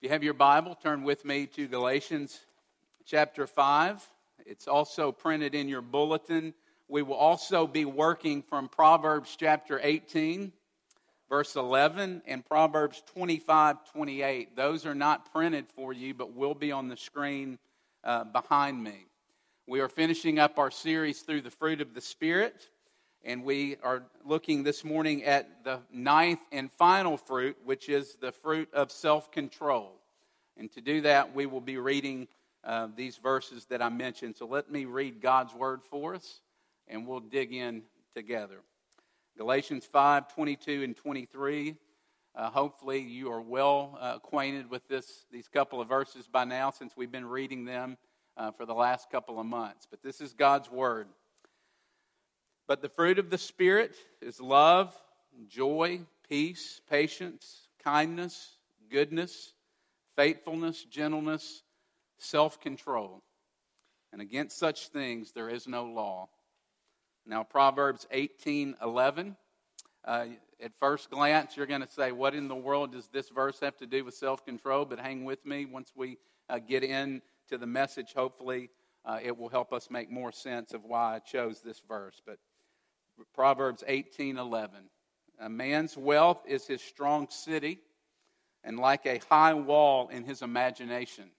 If you have your Bible, turn with me to Galatians chapter 5. It's also printed in your bulletin. We will also be working from Proverbs chapter 18, verse 11, and Proverbs 25:28. Those are not printed for you, but will be on the screen behind me. We are finishing up our series through the fruit of the Spirit, and we are looking this morning at the ninth and final fruit, which is the fruit of self-control. And to do that, we will be reading these verses that I mentioned. So let me read God's word for us, and we'll dig in together. Galatians 5:22 and 23. Hopefully you are well acquainted with these couple of verses by now, since we've been reading them for the last couple of months. But this is God's word. But the fruit of the Spirit is love, joy, peace, patience, kindness, goodness, faithfulness, gentleness, self-control. And against such things there is no law. Now, Proverbs 18:11. At first glance, you're going to say, what in the world does this verse have to do with self-control? But hang with me. Once we get into the message, hopefully it will help us make more sense of why I chose this verse. But Proverbs 18:11. A man's wealth is his strong city, and like a high wall in his imagination.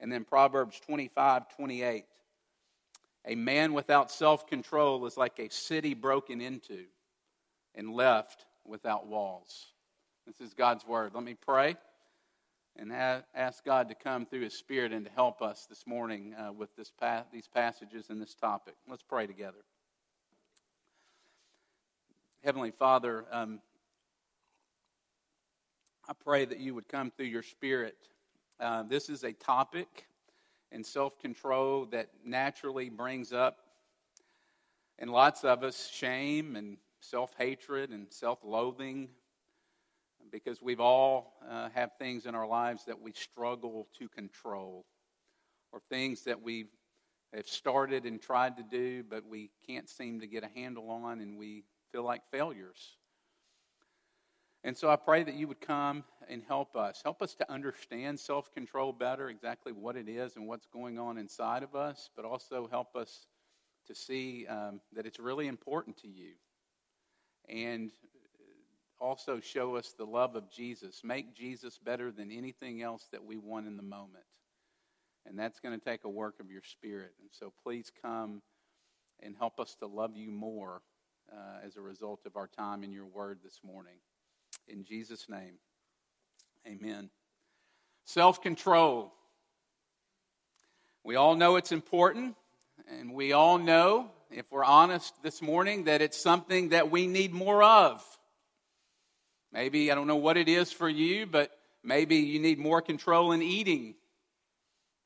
And then Proverbs 25:28. A man without self-control is like a city broken into and left without walls. This is God's word. Let me pray and ask God to come through His Spirit and to help us this morning with these passages and this topic. Let's pray together. Heavenly Father, I pray that you would come through your Spirit. This is a topic and self-control that naturally brings up, in lots of us, shame and self-hatred and self-loathing, because we've all have things in our lives that we struggle to control, or things that we have started and tried to do, but we can't seem to get a handle on, and we feel like failures. And so I pray that you would come and help us to understand self-control better, exactly what it is and what's going on inside of us, but also help us to see that it's really important to you, and also show us the love of Jesus. Make Jesus better than anything else that we want in the moment, and that's going to take a work of your Spirit. And so please come and help us to love you more as a result of our time in your word this morning. In Jesus' name, amen. Self-control. We all know it's important, and we all know, if we're honest this morning, that it's something that we need more of. Maybe, I don't know what it is for you, but maybe you need more control in eating.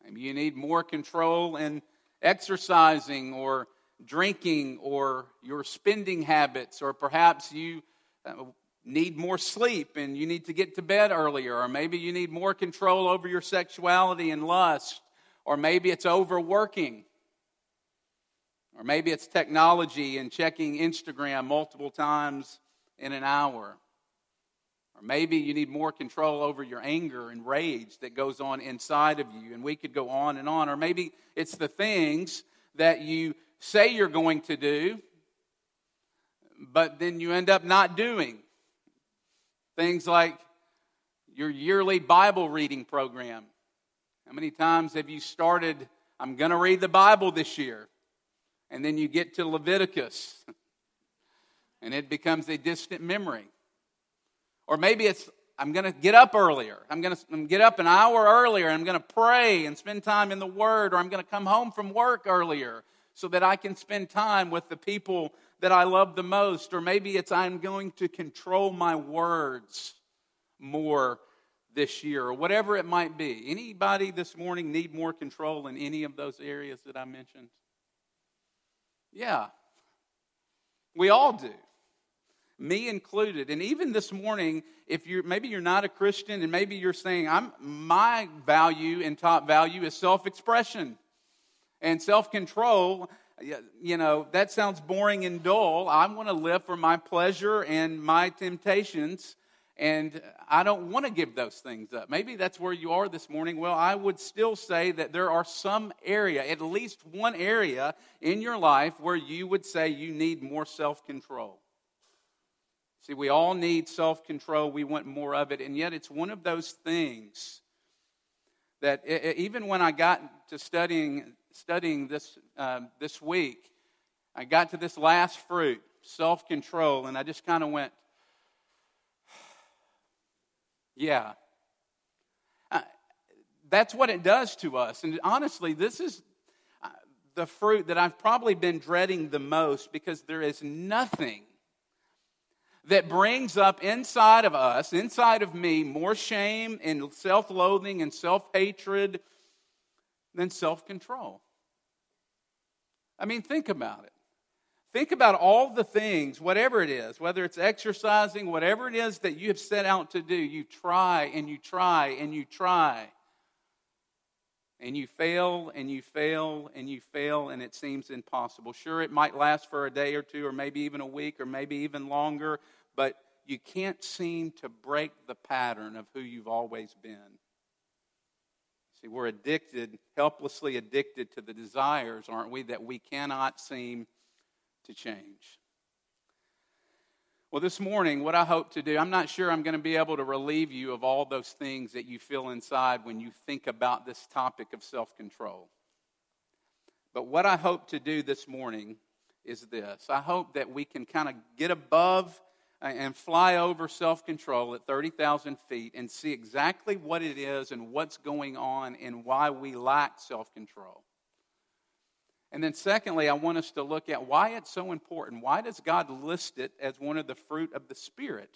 Maybe you need more control in exercising or drinking or your spending habits, or perhaps you need more sleep and you need to get to bed earlier, or maybe you need more control over your sexuality and lust, or maybe it's overworking, or maybe it's technology and checking Instagram multiple times in an hour, or maybe you need more control over your anger and rage that goes on inside of you, and we could go on and on. Or maybe it's the things that you say you're going to do, but then you end up not doing. Things like your yearly Bible reading program. How many times have you started, I'm going to read the Bible this year, and then you get to Leviticus, and it becomes a distant memory? Or maybe it's, I'm going to get up earlier. I'm going to get up an hour earlier. I'm going to pray and spend time in the Word, or I'm going to come home from work earlier so that I can spend time with the people that I love the most. Or maybe it's, I'm going to control my words more this year, or whatever it might be. Anybody this morning need more control in any of those areas that I mentioned? Yeah, we all do, me included. And even this morning, if maybe you're not a Christian, and maybe you're saying, my value and top value is self-expression and self-control. You know, that sounds boring and dull. I want to live for my pleasure and my temptations. And I don't want to give those things up. Maybe that's where you are this morning. Well, I would still say that there are some area, at least one area in your life where you would say you need more self-control. See, we all need self-control. We want more of it. And yet it's one of those things that even when I got to studying this this week, I got to this last fruit, self-control, and I just kind of went, yeah. That's what it does to us. And honestly, this is the fruit that I've probably been dreading the most, because there is nothing that brings up inside of us, inside of me, more shame and self-loathing and self-hatred than self-control. I mean, think about it. Think about all the things, whatever it is, whether it's exercising, whatever it is that you have set out to do, you try and you try and you try. And you fail and you fail and you fail, and it seems impossible. Sure, it might last for a day or two, or maybe even a week, or maybe even longer, but you can't seem to break the pattern of who you've always been. See, we're addicted, helplessly addicted to the desires, aren't we, that we cannot seem to change. Well, this morning, what I hope to do, I'm not sure I'm going to be able to relieve you of all those things that you feel inside when you think about this topic of self-control. But what I hope to do this morning is this. I hope that we can kind of get above and fly over self-control at 30,000 feet and see exactly what it is and what's going on and why we lack self-control. And then secondly, I want us to look at why it's so important. Why does God list it as one of the fruit of the Spirit?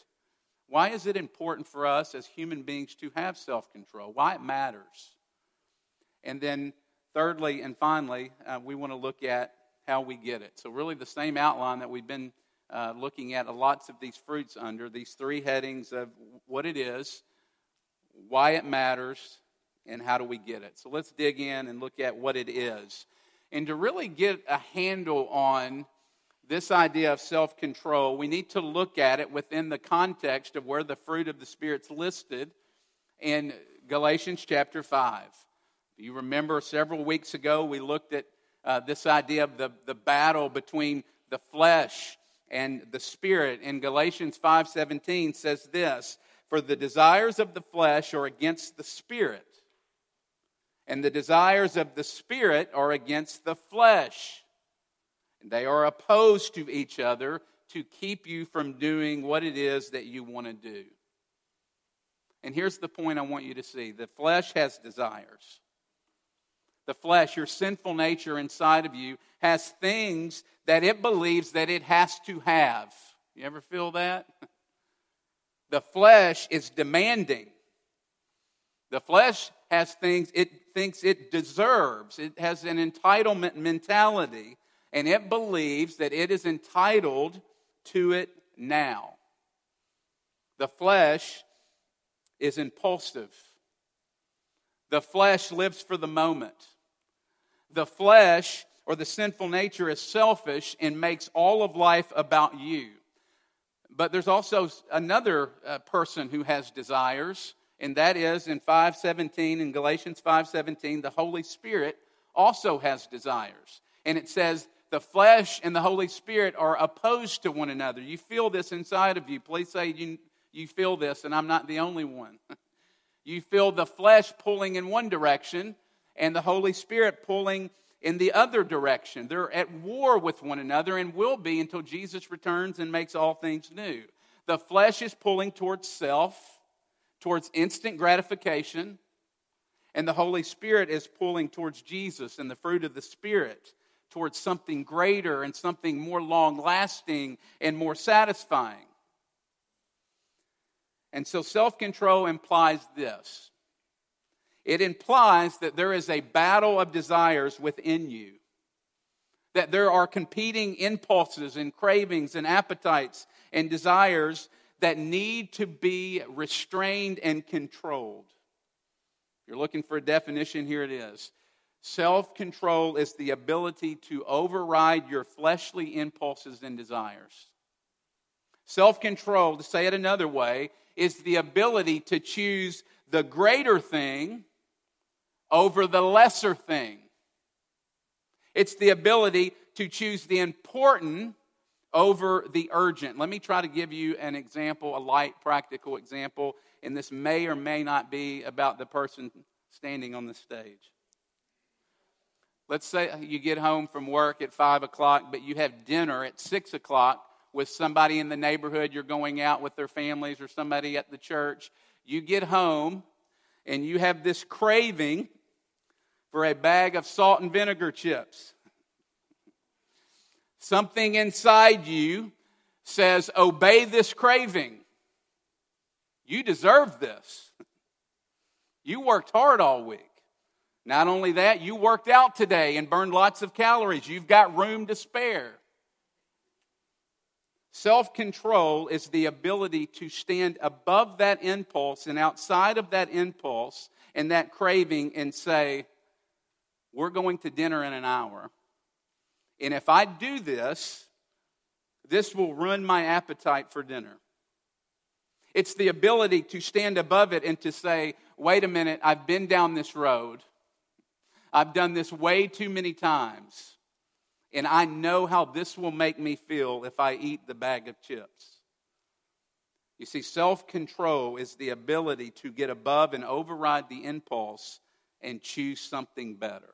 Why is it important for us as human beings to have self-control? Why it matters? And then thirdly and finally, we want to look at how we get it. So really the same outline that we've been looking at lots of these fruits under, these three headings of what it is, why it matters, and how do we get it. So let's dig in and look at what it is. And to really get a handle on this idea of self-control, we need to look at it within the context of where the fruit of the Spirit's listed in Galatians chapter 5. You remember several weeks ago we looked at this idea of the battle between the flesh and the Spirit. And Galatians 5:17 says this, "For the desires of the flesh are against the Spirit, and the desires of the Spirit are against the flesh. And they are opposed to each other to keep you from doing what it is that you want to do." And here's the point I want you to see. The flesh has desires. The flesh, your sinful nature inside of you, has things that it believes that it has to have. You ever feel that? The flesh is demanding. The flesh has things it thinks it deserves. It has an entitlement mentality, and it believes that it is entitled to it now. The flesh is impulsive. The flesh lives for the moment. The flesh, or the sinful nature, is selfish and makes all of life about you. But there's also another person who has desires. And that is in 5:17, in Galatians 5:17, the Holy Spirit also has desires. And it says the flesh and the Holy Spirit are opposed to one another. You feel this inside of you. Please say you feel this, and I'm not the only one. You feel the flesh pulling in one direction and the Holy Spirit pulling in the other direction. They're at war with one another and will be until Jesus returns and makes all things new. The flesh is pulling towards self, towards instant gratification, and the Holy Spirit is pulling towards Jesus and the fruit of the Spirit, towards something greater and something more long-lasting and more satisfying. And so self-control implies this. It implies that there is a battle of desires within you, that there are competing impulses and cravings and appetites and desires that need to be restrained and controlled. If you're looking for a definition, here it is. Self-control is the ability to override your fleshly impulses and desires. Self-control, to say it another way, is the ability to choose the greater thing over the lesser thing. It's the ability to choose the important over the urgent. Let me try to give you an example, a light, practical example, and this may or may not be about the person standing on the stage. Let's say you get home from work at 5 o'clock, but you have dinner at 6 o'clock with somebody in the neighborhood. You're going out with their families or somebody at the church. You get home, and you have this craving for a bag of salt and vinegar chips. Something inside you says, obey this craving. You deserve this. You worked hard all week. Not only that, you worked out today and burned lots of calories. You've got room to spare. Self-control is the ability to stand above that impulse and outside of that impulse and that craving and say, we're going to dinner in an hour. And if I do this, this will ruin my appetite for dinner. It's the ability to stand above it and to say, wait a minute, I've been down this road. I've done this way too many times. And I know how this will make me feel if I eat the bag of chips. You see, self-control is the ability to get above and override the impulse and choose something better.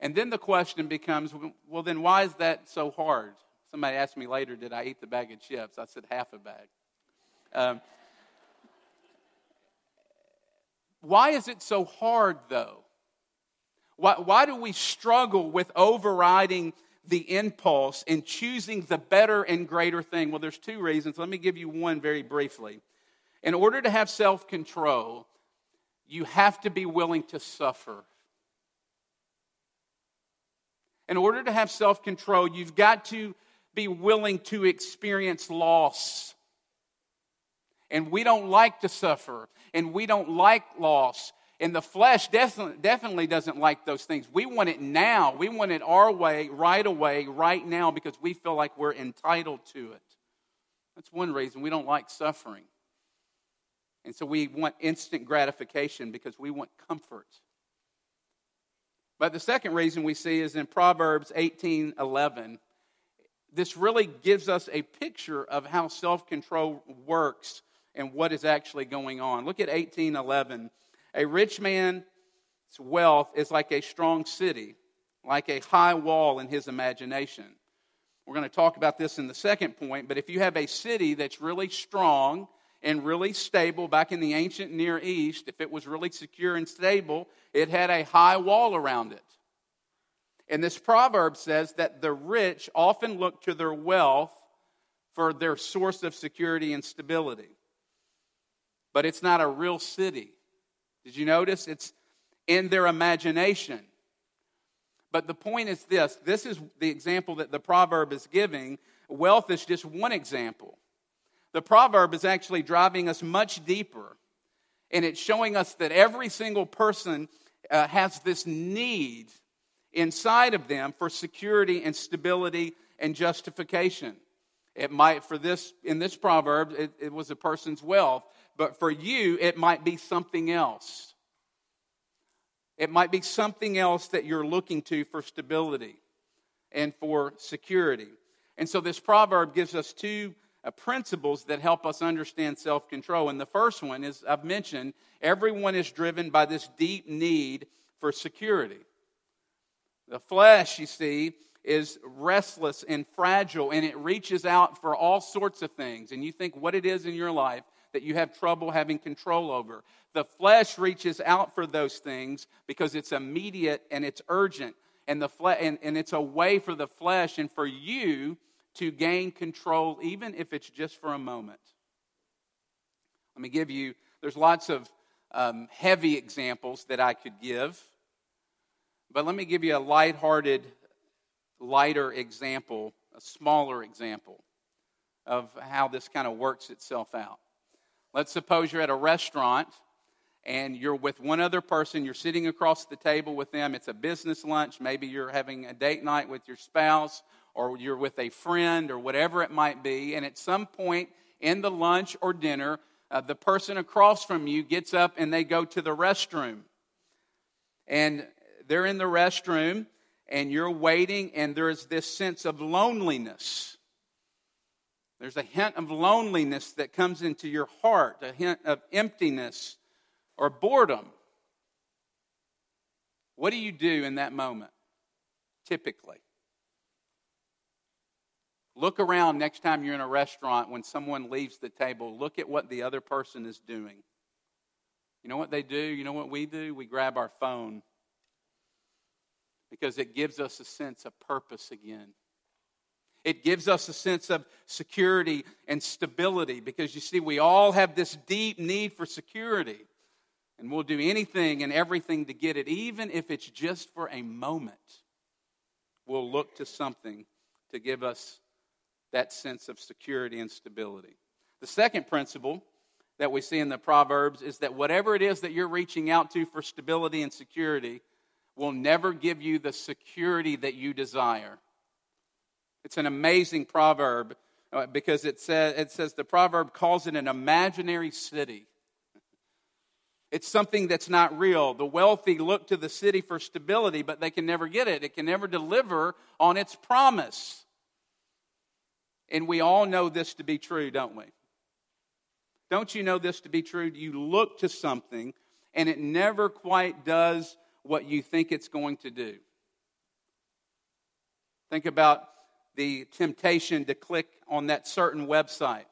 And then the question becomes, well, then why is that so hard? Somebody asked me later, did I eat the bag of chips? I said, half a bag. Why is it so hard, though? Why do we struggle with overriding the impulse and choosing the better and greater thing? Well, there's two reasons. Let me give you one very briefly. In order to have self-control, you have to be willing to suffer. In order to have self-control, you've got to be willing to experience loss. And we don't like to suffer, and we don't like loss. And the flesh definitely doesn't like those things. We want it now. We want it our way, right away, right now, because we feel like we're entitled to it. That's one reason we don't like suffering. And so we want instant gratification because we want comfort. But the second reason we see is in Proverbs 18:11. This really gives us a picture of how self-control works and what is actually going on. Look at 18:11. A rich man's wealth is like a strong city, like a high wall in his imagination. We're going to talk about this in the second point, but if you have a city that's really strong and really stable, back in the ancient Near East, if it was really secure and stable, it had a high wall around it. And this proverb says that the rich often look to their wealth for their source of security and stability. But it's not a real city. Did you notice? It's in their imagination. But the point is this. This is the example that the proverb is giving. Wealth is just one example. The proverb is actually driving us much deeper. And it's showing us that every single person has this need inside of them for security and stability and justification. It might, in this proverb, it was a person's wealth. But for you, it might be something else. It might be something else that you're looking to for stability and for security. And so this proverb gives us two principles that help us understand self-control. And the first one is, I've mentioned, everyone is driven by this deep need for security. The flesh, you see, is restless and fragile, and it reaches out for all sorts of things. And you think what it is in your life that you have trouble having control over. The flesh reaches out for those things because it's immediate and it's urgent, and and it's a way for the flesh and for you to gain control, even if it's just for a moment. Let me give you, there's lots of heavy examples that I could give, but let me give you a lighthearted, lighter example, a smaller example of how this kind of works itself out. Let's suppose you're at a restaurant and you're with one other person. You're sitting across the table with them. It's a business lunch. Maybe you're having a date night with your spouse, or you're with a friend, or whatever it might be. And at some point in the lunch or dinner, the person across from you gets up and they go to the restroom. And they're in the restroom and you're waiting, and there's this sense of loneliness. There's a hint of loneliness that comes into your heart, a hint of emptiness or boredom. What do you do in that moment, typically? Look around next time you're in a restaurant when someone leaves the table. Look at what the other person is doing. You know what they do? You know what we do? We grab our phone because it gives us a sense of purpose again. It gives us a sense of security and stability because, you see, we all have this deep need for security. And we'll do anything and everything to get it, even if it's just for a moment. We'll look to something to give us that sense of security and stability. The second principle that we see in the Proverbs is that whatever it is that you're reaching out to for stability and security will never give you the security that you desire. It's an amazing proverb because it says the proverb calls it an imaginary city. It's something that's not real. The wealthy look to the city for stability, but they can never get it. It can never deliver on its promise. And we all know this to be true, don't we? Don't you know this to be true? You look to something, and it never quite does what you think it's going to do. Think about the temptation to click on that certain website.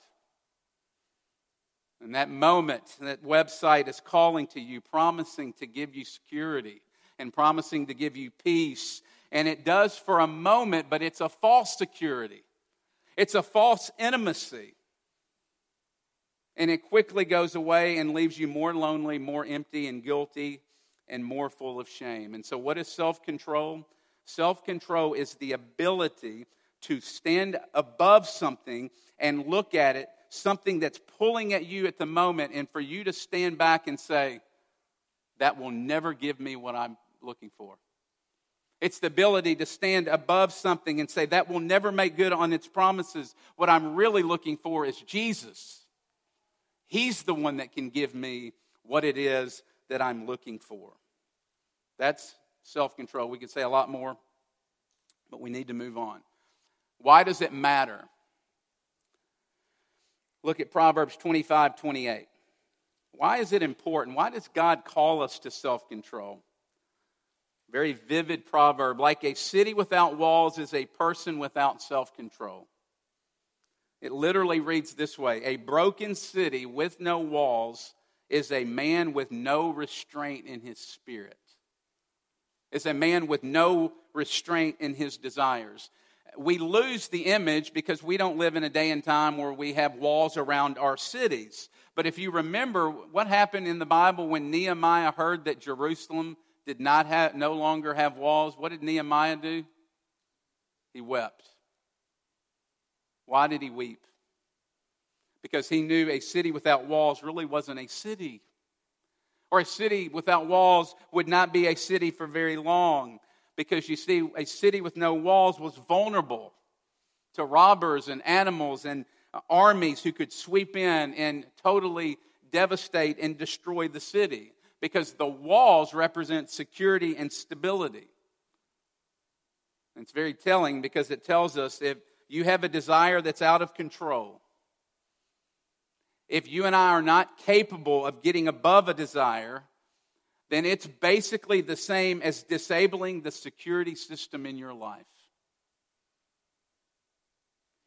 And that moment, that website is calling to you, promising to give you security and promising to give you peace. And it does for a moment, but it's a false security. It's a false intimacy. And it quickly goes away and leaves you more lonely, more empty and guilty, and more full of shame. And so what is self-control? Self-control is the ability to stand above something and look at it, something that's pulling at you at the moment, and for you to stand back and say, that will never give me what I'm looking for. It's the ability to stand above something and say, that will never make good on its promises. What I'm really looking for is Jesus. He's the one that can give me what it is that I'm looking for. That's self-control. We could say a lot more, but we need to move on. Why does it matter? Look at Proverbs 25:28. Why is it important? Why does God call us to self-control? Very vivid proverb. Like a city without walls is a person without self-control. It literally reads this way. A broken city with no walls is a man with no restraint in his spirit. Is a man with no restraint in his desires. We lose the image because we don't live in a day and time where we have walls around our cities. But if you remember what happened in the Bible when Nehemiah heard that Jerusalem did not have, no longer have walls, what did Nehemiah do? He wept. Why did he weep? Because he knew a city without walls really wasn't a city. Or a city without walls would not be a city for very long. Because you see, a city with no walls was vulnerable to robbers and animals and armies who could sweep in and totally devastate and destroy the city. Because the walls represent security and stability. And it's very telling because it tells us if you have a desire that's out of control, if you and I are not capable of getting above a desire, then it's basically the same as disabling the security system in your life.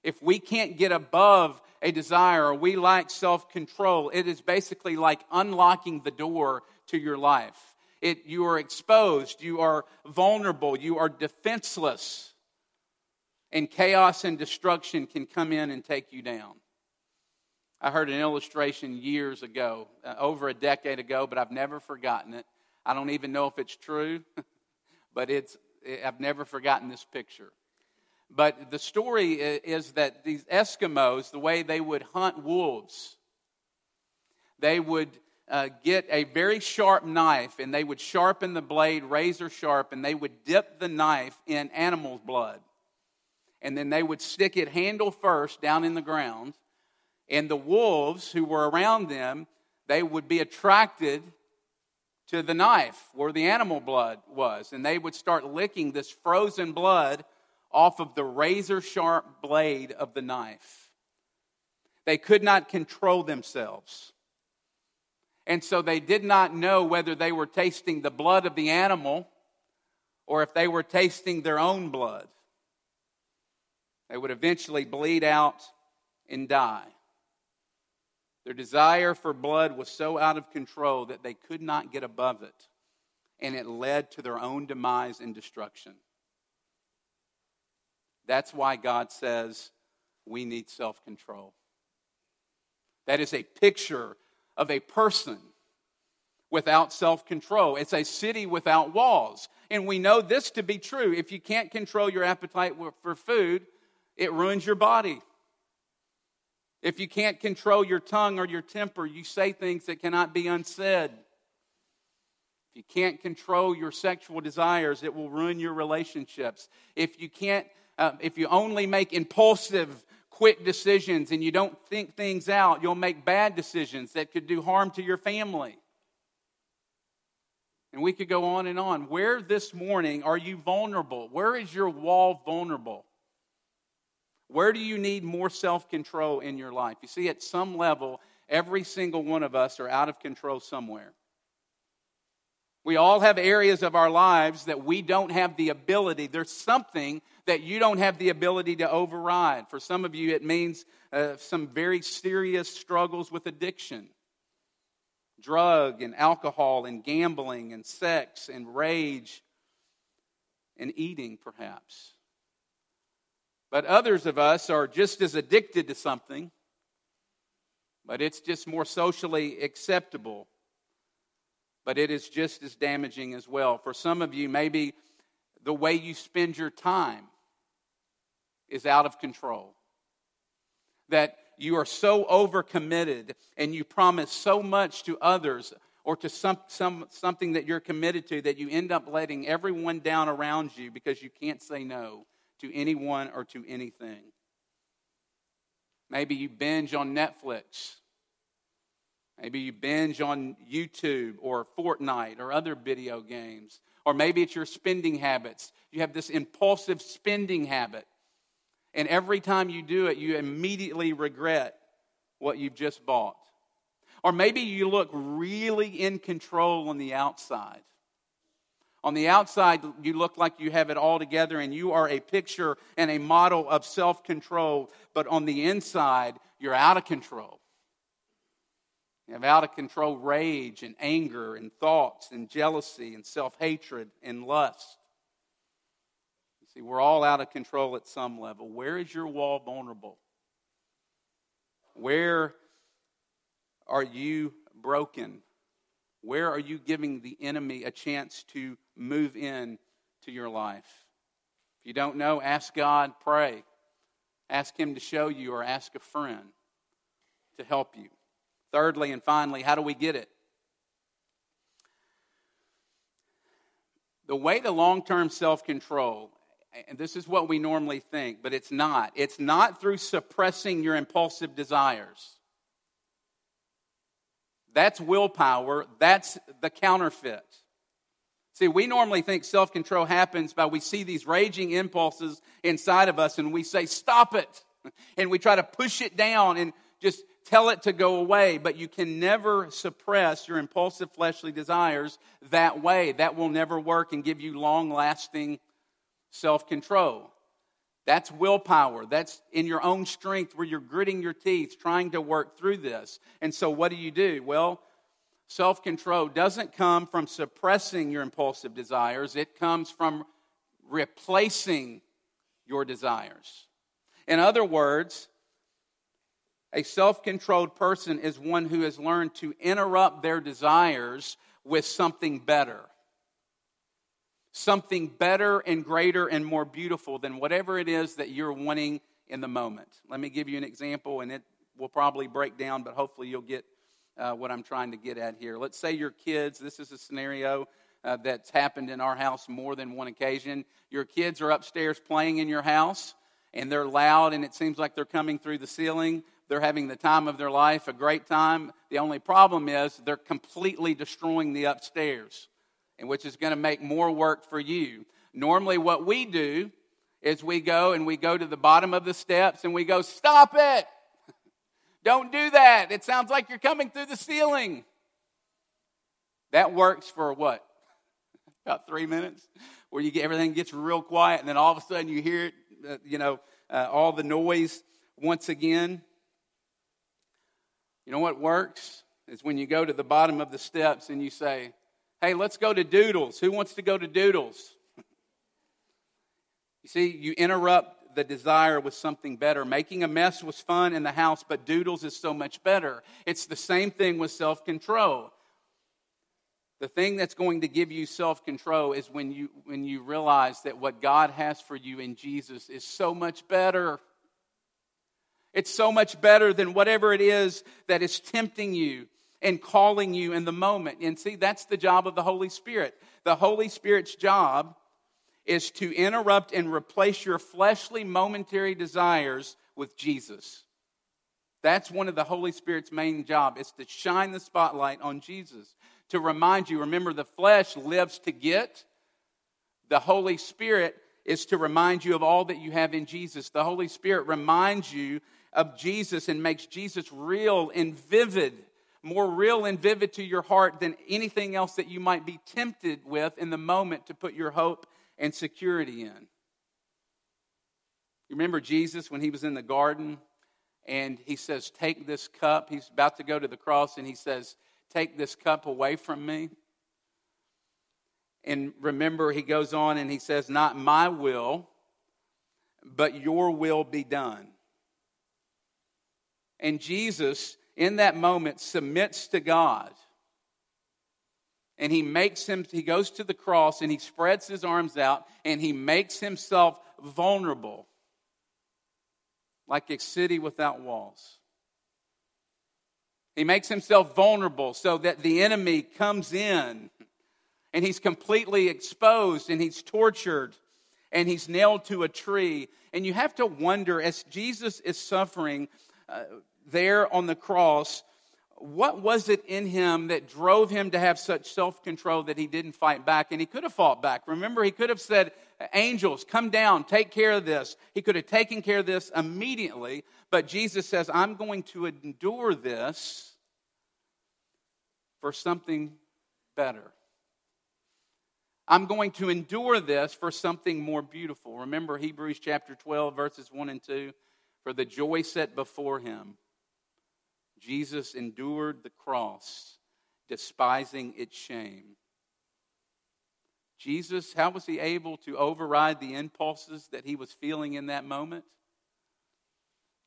If we can't get above a desire or we lack self-control, it is basically like unlocking the door to your life. You are exposed, you are vulnerable, you are defenseless, and chaos and destruction can come in and take you down. I heard an illustration years ago, over a decade ago, but I've never forgotten it. I don't even know if it's true, but I've never forgotten this picture. But the story is that these Eskimos, the way they would hunt wolves, they would get a very sharp knife, and they would sharpen the blade, razor sharp, and they would dip the knife in animal's blood. And then they would stick it handle first down in the ground, and the wolves who were around them, they would be attracted to the knife where the animal blood was, and they would start licking this frozen blood off of the razor-sharp blade of the knife. They could not control themselves. And so they did not know whether they were tasting the blood of the animal or if they were tasting their own blood. They would eventually bleed out and die. Their desire for blood was so out of control that they could not get above it, and it led to their own demise and destruction. That's why God says we need self-control. That is a picture of a person without self-control. It's a city without walls. And we know this to be true. If you can't control your appetite for food, it ruins your body. If you can't control your tongue or your temper, you say things that cannot be unsaid. If you can't control your sexual desires, it will ruin your relationships. If you only make impulsive, quick decisions and you don't think things out, you'll make bad decisions that could do harm to your family. And we could go on and on. Where this morning are you vulnerable? Where is your wall vulnerable? Where do you need more self-control in your life? You see, at some level, every single one of us are out of control somewhere. We all have areas of our lives that we don't have the ability. There's something that you don't have the ability to override. For some of you, it means some very serious struggles with addiction. Drug and alcohol and gambling and sex and rage and eating, perhaps. But others of us are just as addicted to something, but it's just more socially acceptable. But it is just as damaging as well. For some of you, maybe the way you spend your time is out of control. That you are so overcommitted and you promise so much to others or to something that you're committed to that you end up letting everyone down around you because you can't say no to anyone or to anything. Maybe you binge on Netflix. Maybe you binge on YouTube or Fortnite or other video games. Or maybe it's your spending habits. You have this impulsive spending habit. And every time you do it, you immediately regret what you've just bought. Or maybe you look really in control on the outside. On the outside, you look like you have it all together and you are a picture and a model of self-control. But on the inside, you're out of control. You have out-of-control rage and anger and thoughts and jealousy and self-hatred and lust. You see, we're all out of control at some level. Where is your wall vulnerable? Where are you broken? Where are you giving the enemy a chance to move in to your life? If you don't know, ask God, pray. Ask Him to show you or ask a friend to help you. Thirdly and finally, how do we get it? The way to long-term self-control, and this is what we normally think, but it's not. It's not through suppressing your impulsive desires. That's willpower. That's the counterfeit. See, we normally think self-control happens by we see these raging impulses inside of us and we say, stop it. And we try to push it down and just tell it to go away, but you can never suppress your impulsive fleshly desires that way. That will never work and give you long-lasting self-control. That's willpower. That's in your own strength where you're gritting your teeth trying to work through this. And so what do you do? Well, self-control doesn't come from suppressing your impulsive desires. It comes from replacing your desires. In other words, a self-controlled person is one who has learned to interrupt their desires with something better and greater and more beautiful than whatever it is that you're wanting in the moment. Let me give you an example, and it will probably break down, but hopefully you'll get what I'm trying to get at here. Let's say your kids, this is a scenario that's happened in our house more than one occasion. Your kids are upstairs playing in your house, and they're loud, and it seems like they're coming through the ceiling. They're having the time of their life, a great time. The only problem is they're completely destroying the upstairs, and which is going to make more work for you. Normally what we do is we go to the bottom of the steps and we go, stop it. Don't do that. It sounds like you're coming through the ceiling. That works for what? About 3 minutes, where you get everything gets real quiet, and then all of a sudden you hear it, all the noise once again. You know what works is when you go to the bottom of the steps and you say, hey, let's go to Doodles. Who wants to go to Doodles? You see, you interrupt the desire with something better. Making a mess was fun in the house, but Doodles is so much better. It's the same thing with self-control. The thing that's going to give you self-control is when you realize that what God has for you in Jesus is so much better. It's so much better than whatever it is that is tempting you and calling you in the moment. And see, that's the job of the Holy Spirit. The Holy Spirit's job is to interrupt and replace your fleshly momentary desires with Jesus. That's one of the Holy Spirit's main job, is to shine the spotlight on Jesus. To remind you, remember, the flesh lives to get. The Holy Spirit is to remind you of all that you have in Jesus. The Holy Spirit reminds you of Jesus and makes Jesus real and vivid, more real and vivid to your heart than anything else that you might be tempted with in the moment to put your hope and security in. You remember Jesus when he was in the garden and he says, take this cup. He's about to go to the cross and he says, take this cup away from me. And remember, he goes on and he says, not my will, but your will be done. And Jesus, in that moment, submits to God. And he goes to the cross and he spreads his arms out and he makes himself vulnerable, like a city without walls. He makes himself vulnerable so that the enemy comes in and he's completely exposed and he's tortured and he's nailed to a tree. And you have to wonder, as Jesus is suffering there on the cross, what was it in him that drove him to have such self-control that he didn't fight back? And he could have fought back. Remember, he could have said, angels, come down, take care of this. He could have taken care of this immediately. But Jesus says, I'm going to endure this for something better. I'm going to endure this for something more beautiful. Remember Hebrews chapter 12, verses 1 and 2. For the joy set before him, Jesus endured the cross, despising its shame. Jesus, how was he able to override the impulses that he was feeling in that moment?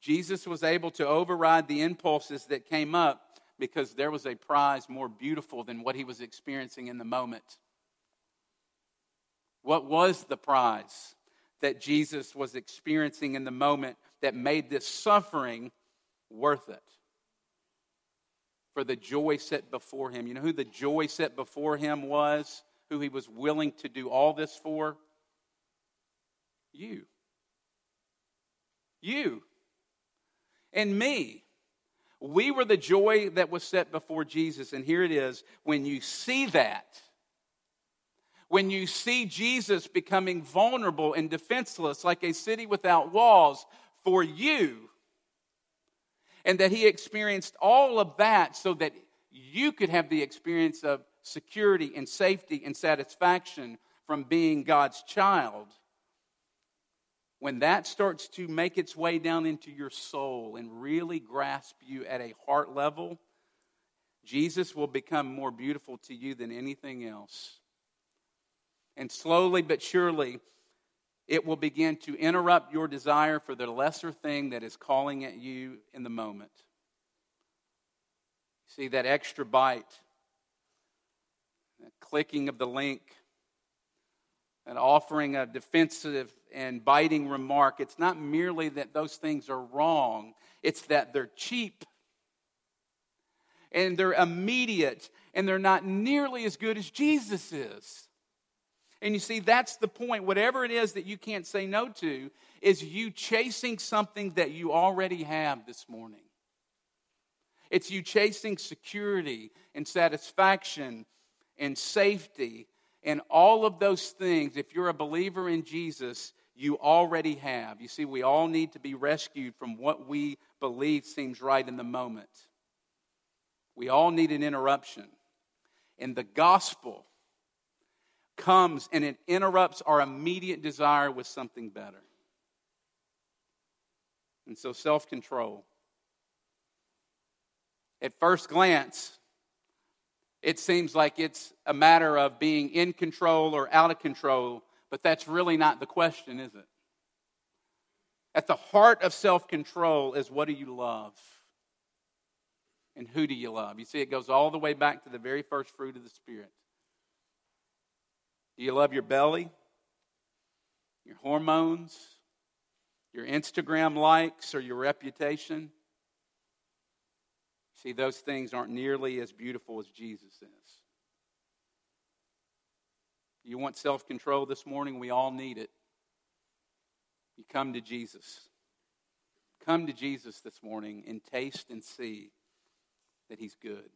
Jesus was able to override the impulses that came up because there was a prize more beautiful than what he was experiencing in the moment. What was the prize that Jesus was experiencing in the moment that made this suffering worth it? For the joy set before him. You know who the joy set before him was? Who he was willing to do all this for? You. You. And me. We were the joy that was set before Jesus. And here it is. When you see that, when you see Jesus becoming vulnerable and defenseless like a city without walls for you, and that he experienced all of that so that you could have the experience of security and safety and satisfaction from being God's child. When that starts to make its way down into your soul and really grasp you at a heart level, Jesus will become more beautiful to you than anything else. And slowly but surely, it will begin to interrupt your desire for the lesser thing that is calling at you in the moment. See, that extra bite, that clicking of the link, that offering a defensive and biting remark. It's not merely that those things are wrong. It's that they're cheap and they're immediate and they're not nearly as good as Jesus is. And you see, that's the point. Whatever it is that you can't say no to is you chasing something that you already have this morning. It's you chasing security and satisfaction and safety and all of those things. If you're a believer in Jesus, you already have. You see, we all need to be rescued from what we believe seems right in the moment. We all need an interruption. And the gospel comes and it interrupts our immediate desire with something better. And so self-control. At first glance, it seems like it's a matter of being in control or out of control, but that's really not the question, is it? At the heart of self-control is, what do you love? And who do you love? You see, it goes all the way back to the very first fruit of the Spirit. Do you love your belly, your hormones, your Instagram likes, or your reputation? See, those things aren't nearly as beautiful as Jesus is. You want self-control this morning? We all need it. You come to Jesus. Come to Jesus this morning and taste and see that he's good.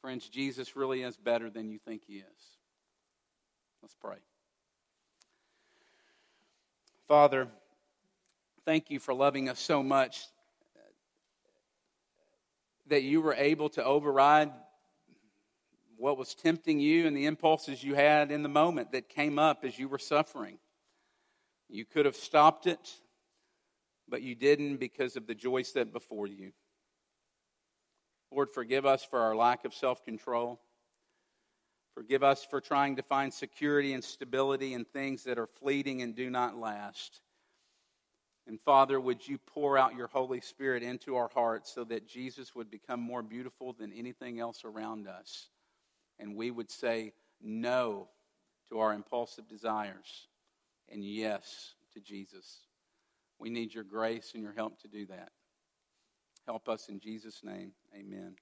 Friends, Jesus really is better than you think he is. Let's pray. Father, thank you for loving us so much that you were able to override what was tempting you and the impulses you had in the moment that came up as you were suffering. You could have stopped it, but you didn't because of the joy set before you. Lord, forgive us for our lack of self-control. Forgive us for trying to find security and stability in things that are fleeting and do not last. And Father, would you pour out your Holy Spirit into our hearts so that Jesus would become more beautiful than anything else around us. And we would say no to our impulsive desires and yes to Jesus. We need your grace and your help to do that. Help us in Jesus' name. Amen.